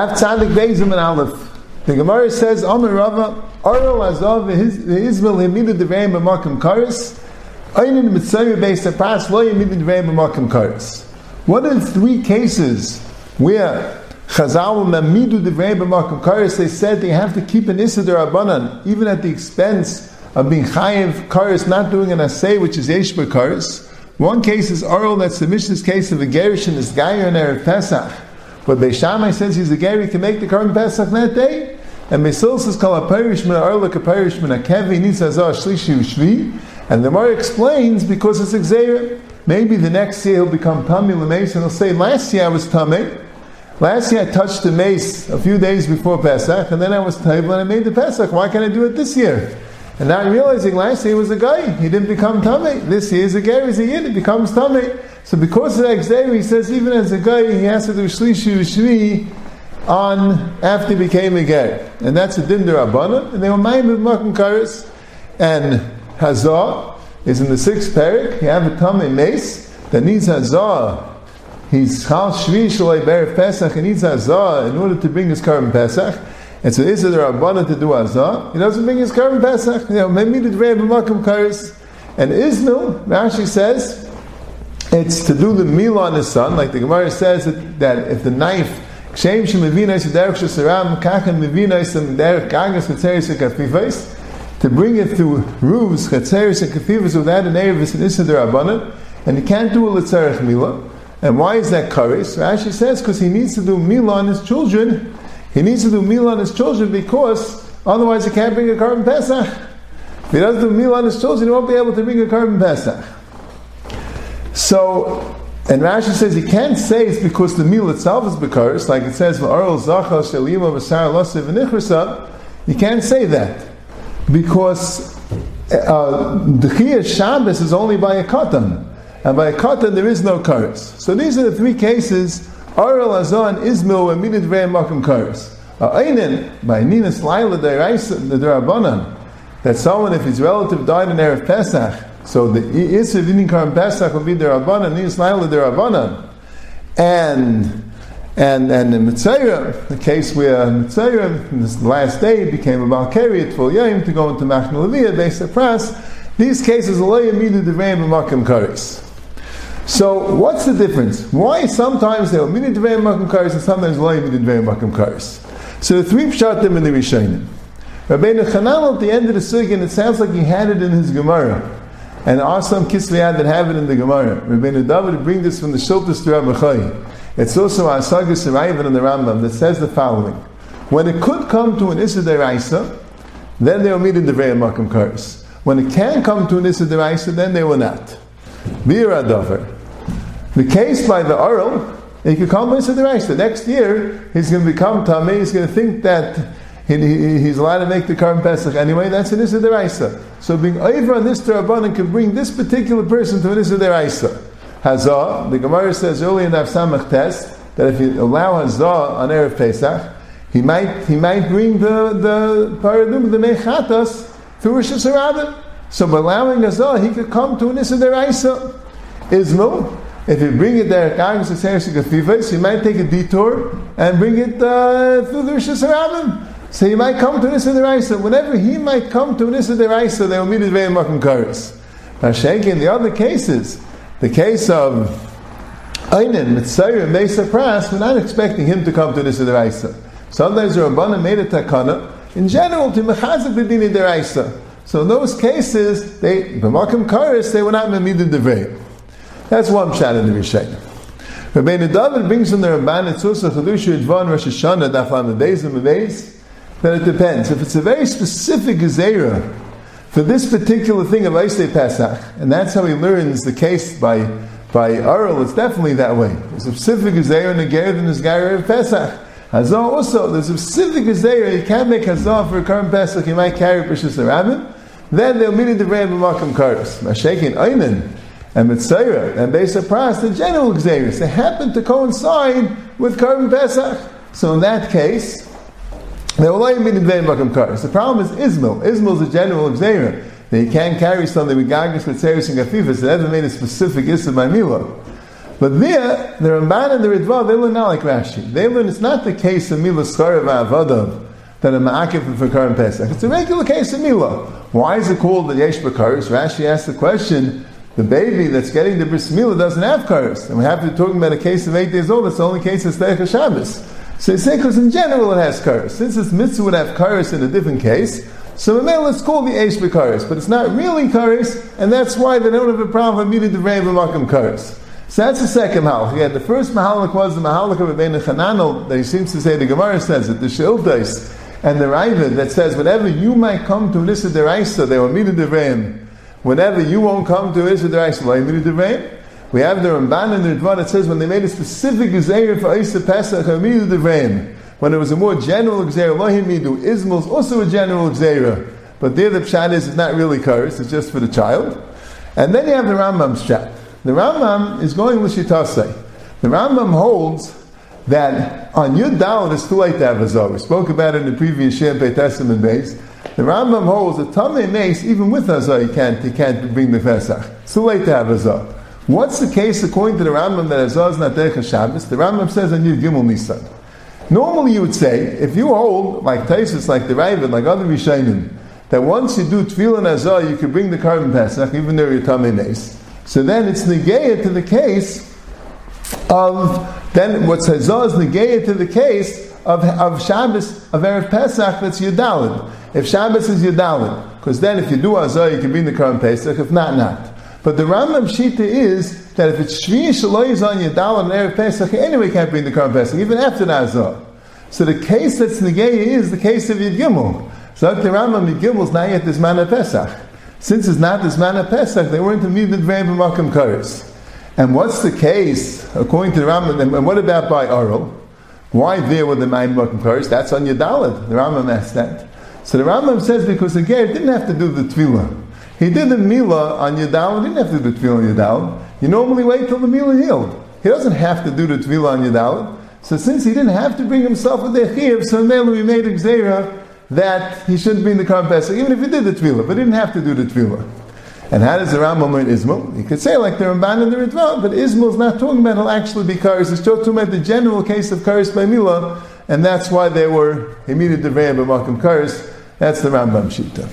Tzadik Be'ezum and Aleph. The Gemara says, Omer Rava, Orol Azar v'Ismail amided veimakim karis. Einen Mitzrayim based a pass lo amided veimakim karis. What are the three cases where Chazal mamidu derabanan karis? They said they have to keep an Isidur Abanan, even at the expense of being chayev karis, not doing an asay, which is yesh b'karis. One case is Orol, that's the Mishnah's case of a Gerishim, is Gai and Erev Pesach. But Beishamai says he's a Gairo, he can make the karbon pesach that day. And Mesil says, Kal aperish min arluk aperish min akevi Ninas Laila shlishi ushvi. And the Gemara explains, because it's a Gzeira. Maybe the next year he'll become Tameh l'meis, and he'll say, last year I was Tameh. Last year I touched the mace a few days before Pesach, and then I was Tameh and I made the Pesach. Why can't I do it this year? And now I'm realizing last year he was a Gai, he didn't become Tameh. This year he's a Gairo, he's a Yid, he becomes Tameh. So because of that Gzeira, he says even as a Gai, he has to do Shlishi Ushvi on after he became a Gai. And that's a din derabanan. And they were amided veimakim karis. And Hazar is in the 6th parak. You have a Tameh mace that needs Hazar. He's Chal Shvi Shalei Be'erev Pesach. He needs Hazar in order to bring his karbon pesach. And so is it a Rabbanah to do Hazar? He doesn't bring his karbon pesach. You know, maybe the Dvei B'makim Karis. And Ismail, Rashi says, it's to do the Mila on his son, like the Gemara says that if the knife, Kshem Shemivina Sederach Shesaram, Kachan Mivina Sederach Gagas Chetzeris Kafifis, to bring it through roofs, Chetzeris and Kafifis without an Erevis and Isidur Abanan, and he can't do a Letzerach Mila. And why is that Karis? Rashi says because he needs to do Mila on his children. He needs to do Mila on his children because otherwise he can't bring a Karbon Pesach. If he doesn't do Mila on his children, he won't be able to bring a Karbon Pesach. So, and Rashi says he can't say it's because the meal itself is b'karis, like it says v'arol zachal shalima v'sar loseh v'nichrasa. You can't say that because d'chiyas Shabbos is only by a katan, and by a katan there is no karis. So these are the three cases: Orol Azar and Ismail were amided veimakim karis. Einen by Ninas Laila deraisa the derabanan, that someone if his relative died in erev Pesach. So the Isser of eating Karbon Pesach will be derabanan, Ninas Laila derabanan, and the Mitzrayim, the case where Mitzrayim in this last day became a Balkari at Full Yom to go into Machna Leviyah, they suppress these cases. Alei amided veimakim karis. So what's the difference? Why sometimes they amided veimakim karis and sometimes alei amided veimakim karis? So the three pshatim in the Rishonim. Rabbeinu Chananel at the end of the Sugya, and it sounds like he had it in his Gemara. And there are some kisviyad that have it in the Gemara. Rabbeinu David bring this from the Shultas to Rabbi Chai. It's also our Sagas of Ivan in the Rambam that says the following: when it could come to an Issur D'Oraisa, then they will meet in the Vaya Makom Kares. When it can come to an Issur D'Oraisa, then they will not. Bira Dover. The case by the Orol, he could come to Issur D'Oraisa. Next year, he's going to become Tameh, he's going to think that he's allowed to make the Karbon Pesach anyway. That's an Issur D'Oraisa. So being over on this D'Orabanan can bring this particular person to an Issur D'Oraisa. Hazar, the Gemara says early in Avsamach Test that if you allow Hazar on Erev Pesach, he might bring the Paradum, the Mechatas, through Rosh Hashanah. So by allowing Hazar, he could come to an Issur D'Oraisa. Ismail, if you bring it there, he might take a detour and bring it through the Rosh Hashanah. So he might come to an Issur D'Oraisa. Whenever he might come to an Issur D'Oraisa, they will meet at veimakim karis. Now, in the other cases, the case of Einen, Mitzrayim, they suppress, we're not expecting him to come to an Issur D'Oraisa. Sometimes the Rabbanan made a takana, in general, to mechazek the din d'oraisa. So in those cases, veimakim karis, they were not mamidim d'vrei. That's one shot in the Rishonim. Rabbeinu David brings in the Ramban, it's also Chadushu Yidvan Rosh Hashanah, Daf Lamed and Beis. Then it depends. If it's a very specific Gezerah for this particular thing of Erev Pesach, and that's how he learns the case by Orol, it's definitely that way. There's a specific Gezerah in the Gerah than there's Erev Pesach. Hazar also, there's a specific Gezerah, you can't make Hazar for a Karbon Pesach, you might carry Precious Rabbin, then they'll meet in the Dvei B'makim Karis. Mashakin Einan and Mitzrayim, and they surprise the general Gezerahs. They happen to coincide with Karbon Pesach. So in that case, they will only meet in veimakim karis. The problem is Ismail. Ismail is a general Gzeira. They can carry something with Gagas, Chetzeris, and Gafifas. It hasn't made a specific Issur by Mila. But there, the Ramban and the Ritva, they learn not like Rashi. They learn it's not the case of Mila Skarev Avadav that a Ma'akif for Karbon Pesach. It's a regular case of Mila. Why is it called the Yesh B'Karis? Rashi asks the question, the baby that's getting the Bris Mila doesn't have Karis. And we have to be talking about a case of 8 days old, that's the only case of Steicha Shabbos. So they say, because in general it has Karis. Since this mitzvah would have Karis in a different case, so let's call the Yesh B'Karis. But it's not really Karis, and that's why they don't have a problem with amided veimakim karis. So that's the second mahalach. Again, the first mahalach was the mahalach of Rabbeinu Chananel, that he seems to say, the Gemara says it, the Sheiltais, and the Raiva, that says, whatever you might come to Issur D'Oraisa, they will meet in the Re'ashi. Whenever you won't come to Issur D'Oraisa, they will meet in the Re'ashi. We have the Ramban and the Ritva that says, when they made a specific Gezeirah for Erev Pesach, they will meet in the Re'ashi. When it was a more general Gezeirah, Lohimidu, Ismail's also a general Gezeirah. But there the Pshat is, it's not really Kares, it's just for the child. And then you have the Rambam's Pshat. The Rambam is going with Shitasei. The Rambam holds that on Yud Daled it's too late to have a Zohar. We spoke about it in the previous Shem Pei Testament base. The Rambam holds that Tameh Mace, even with a Zohar, he can't bring the Pesach. It's too late to have a Zohar. What's the case according to the Rambam that a Zohar is not Derech Shabbos? The Rambam says on Yud Gimel Nisan. Normally you would say, if you hold, like Taisus, like the Ravid, like other Rishonim, that once you do Tefillah and a Zohar, you can bring the Karbon Pesach, even though you're Tameh Mace. So then it's negaya to the case of, then what Chazal is negaya to the case of Shabbos, of Erev Pesach, that's Yudalid. If Shabbos is Yudalid, because then if you do Azar, you can bring the Karbon Pesach, if not, not. But the Rambam Shita is that if it's Shvi Shaloi is on Yudalid and Erev Pesach, anyway can't bring the Karbon Pesach, even after the Azar. So the case that's negaya is the case of Yud Gimel. So the Rambam Yud Gimel is not yet this man of Pesach. Since it's not this man of Pesach, they weren't amided veimakim karis. And what's the case, according to the Rambam, and what about by Orol? Why there were the veimakim karis? That's on Yudalid. The Rambam asked that. So the Rambam says, because the Gairo didn't have to do the Tefillah. He did the Mila on Yudalid, he didn't have to do the Tefillah on Yudalid. You normally wait till the Mila healed. He doesn't have to do the Tefillah on Yudalid. So since he didn't have to bring himself with the Chiyav, so Mila we made a Gzeirah that he shouldn't be in the Karbon Pesach, even if he did the Tefillah, but he didn't have to do the Tefillah. And how does the Rambam learn Ismail? He could say like the Ramban and the Ritva, but Ismail's not talking about he'll actually be Karis. He's talking about the general case of Karis by Mila, and that's why they were immediate Devrei B'Makom Karis. That's the Rambam Shita.